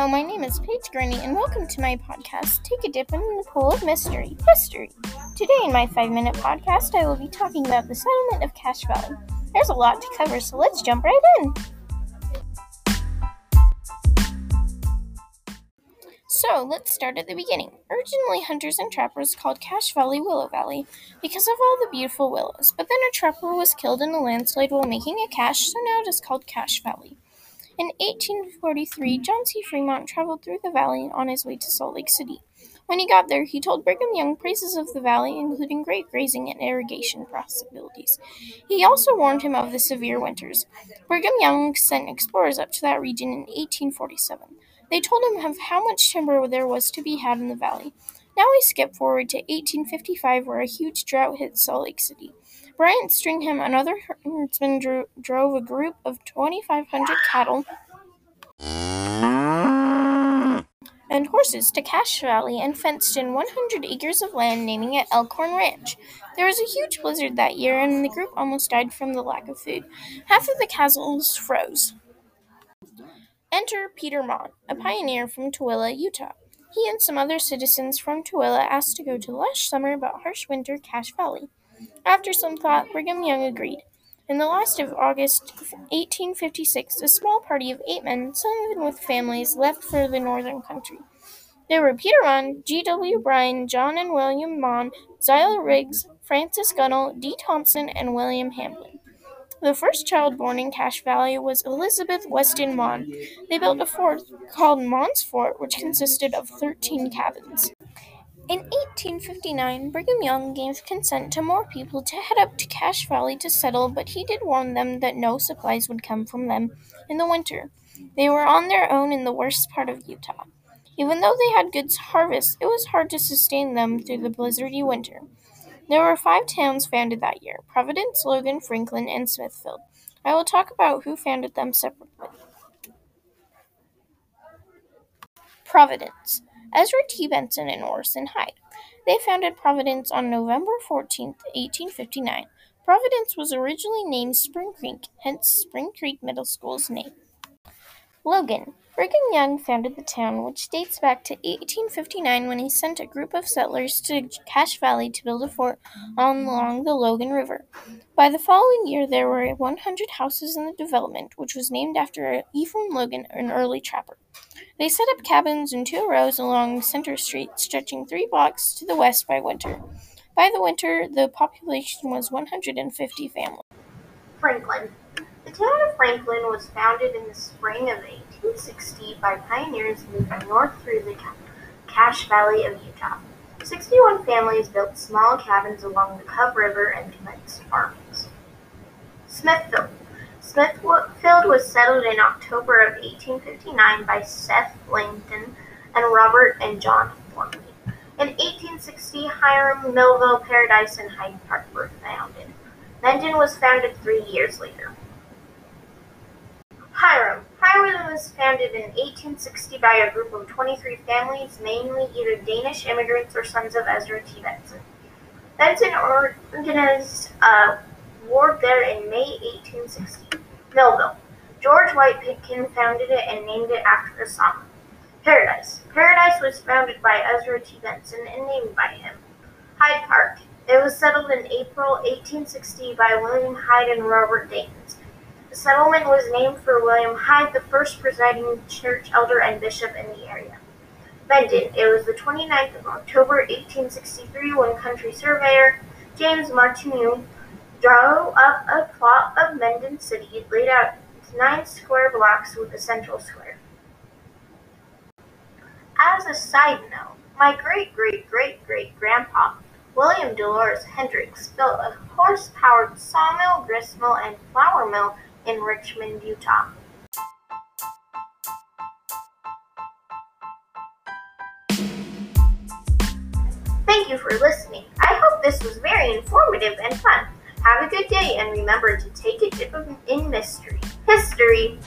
Hello, my name is Paige Grinney, and welcome to my podcast, Take a Dip in the Pool of Mystery, History. Today in my 5-minute podcast, I will be talking about the settlement of Cache Valley. There's a lot to cover, so let's jump right in. So, let's start at the beginning. Originally, hunters and trappers called Cache Valley Willow Valley because of all the beautiful willows, but then a trapper was killed in a landslide while making a cache, so now it is called Cache Valley. In 1843, John C. Fremont traveled through the valley on his way to Salt Lake City. When he got there, he told Brigham Young praises of the valley, including great grazing and irrigation possibilities. He also warned him of the severe winters. Brigham Young sent explorers up to that region in 1847. They told him of how much timber there was to be had in the valley. Now we skip forward to 1855, where a huge drought hit Salt Lake City. Bryant Stringham, another herdsman, drove a group of 2,500 cattle and horses to Cache Valley and fenced in 100 acres of land, naming it Elkhorn Ranch. There was a huge blizzard that year, and the group almost died from the lack of food. Half of the castles froze. Enter Peter Mott, a pioneer from Tooele, Utah. He and some other citizens from Tooele asked to go to lush summer but harsh winter Cache Valley. After some thought, Brigham Young agreed. In the last of August 1856, a small party of 8 men, some even with families, left for the northern country. There were Peter Maughan, G.W. Bryan, John and William Maughan, Zyla Riggs, Francis Gunnell, D. Thompson, and William Hamblin. The first child born in Cache Valley was Elizabeth Weston Maughan. They built a fort called Maughan's Fort, which consisted of 13 cabins. In 1859, Brigham Young gave consent to more people to head up to Cache Valley to settle, but he did warn them that no supplies would come from them in the winter. They were on their own in the worst part of Utah. Even though they had good harvests, it was hard to sustain them through the blizzardy winter. There were 5 towns founded that year: Providence, Logan, Franklin, and Smithfield. I will talk about who founded them separately. Providence. Ezra T. Benson and Orson Hyde. They founded Providence on November 14, 1859. Providence was originally named Spring Creek, hence Spring Creek Middle School's name. Logan. Brigham Young founded the town, which dates back to 1859 when he sent a group of settlers to Cache Valley to build a fort along the Logan River. By the following year, there were 100 houses in the development, which was named after Ephraim Logan, an early trapper. They set up cabins in 2 rows along Center Street, stretching 3 blocks to the west by winter. By the winter, the population was 150 families. Franklin. The town of Franklin was founded in the spring of 1860 by pioneers moving north through the Cache Valley of Utah. 61 families built small cabins along the Cub River and commenced farms. Smithfield. Smithfield was settled in October of 1859 by Seth Langton and Robert and John Forney. In 1860, Hyrum, Millville, Paradise, and Hyde Park were founded. Mendon was founded 3 years later. Hyrum. Hyrum was founded in 1860 by a group of 23 families, mainly either Danish immigrants or sons of Ezra T. Benson. Benson organized a war there in May 1860. Millville. George White Pitkin founded it and named it after a song. Paradise. Paradise was founded by Ezra T. Benson and named by him. Hyde Park. It was settled in April 1860 by William Hyde and Robert Daines. The settlement was named for William Hyde, the first presiding church elder and bishop in the area. Mendon. It was the 29th of October 1863 when country surveyor James Martineau drew up a plot of Mendon City, laid out 9 square blocks with a central square. As a side note, my great-great-great-great-grandpa, William Dolores Hendricks, built a horse-powered sawmill, gristmill, and flour mill in Richmond, Utah. Thank you for listening. I hope this was very informative and fun. Have a good day, and remember to take a dip in mystery, history.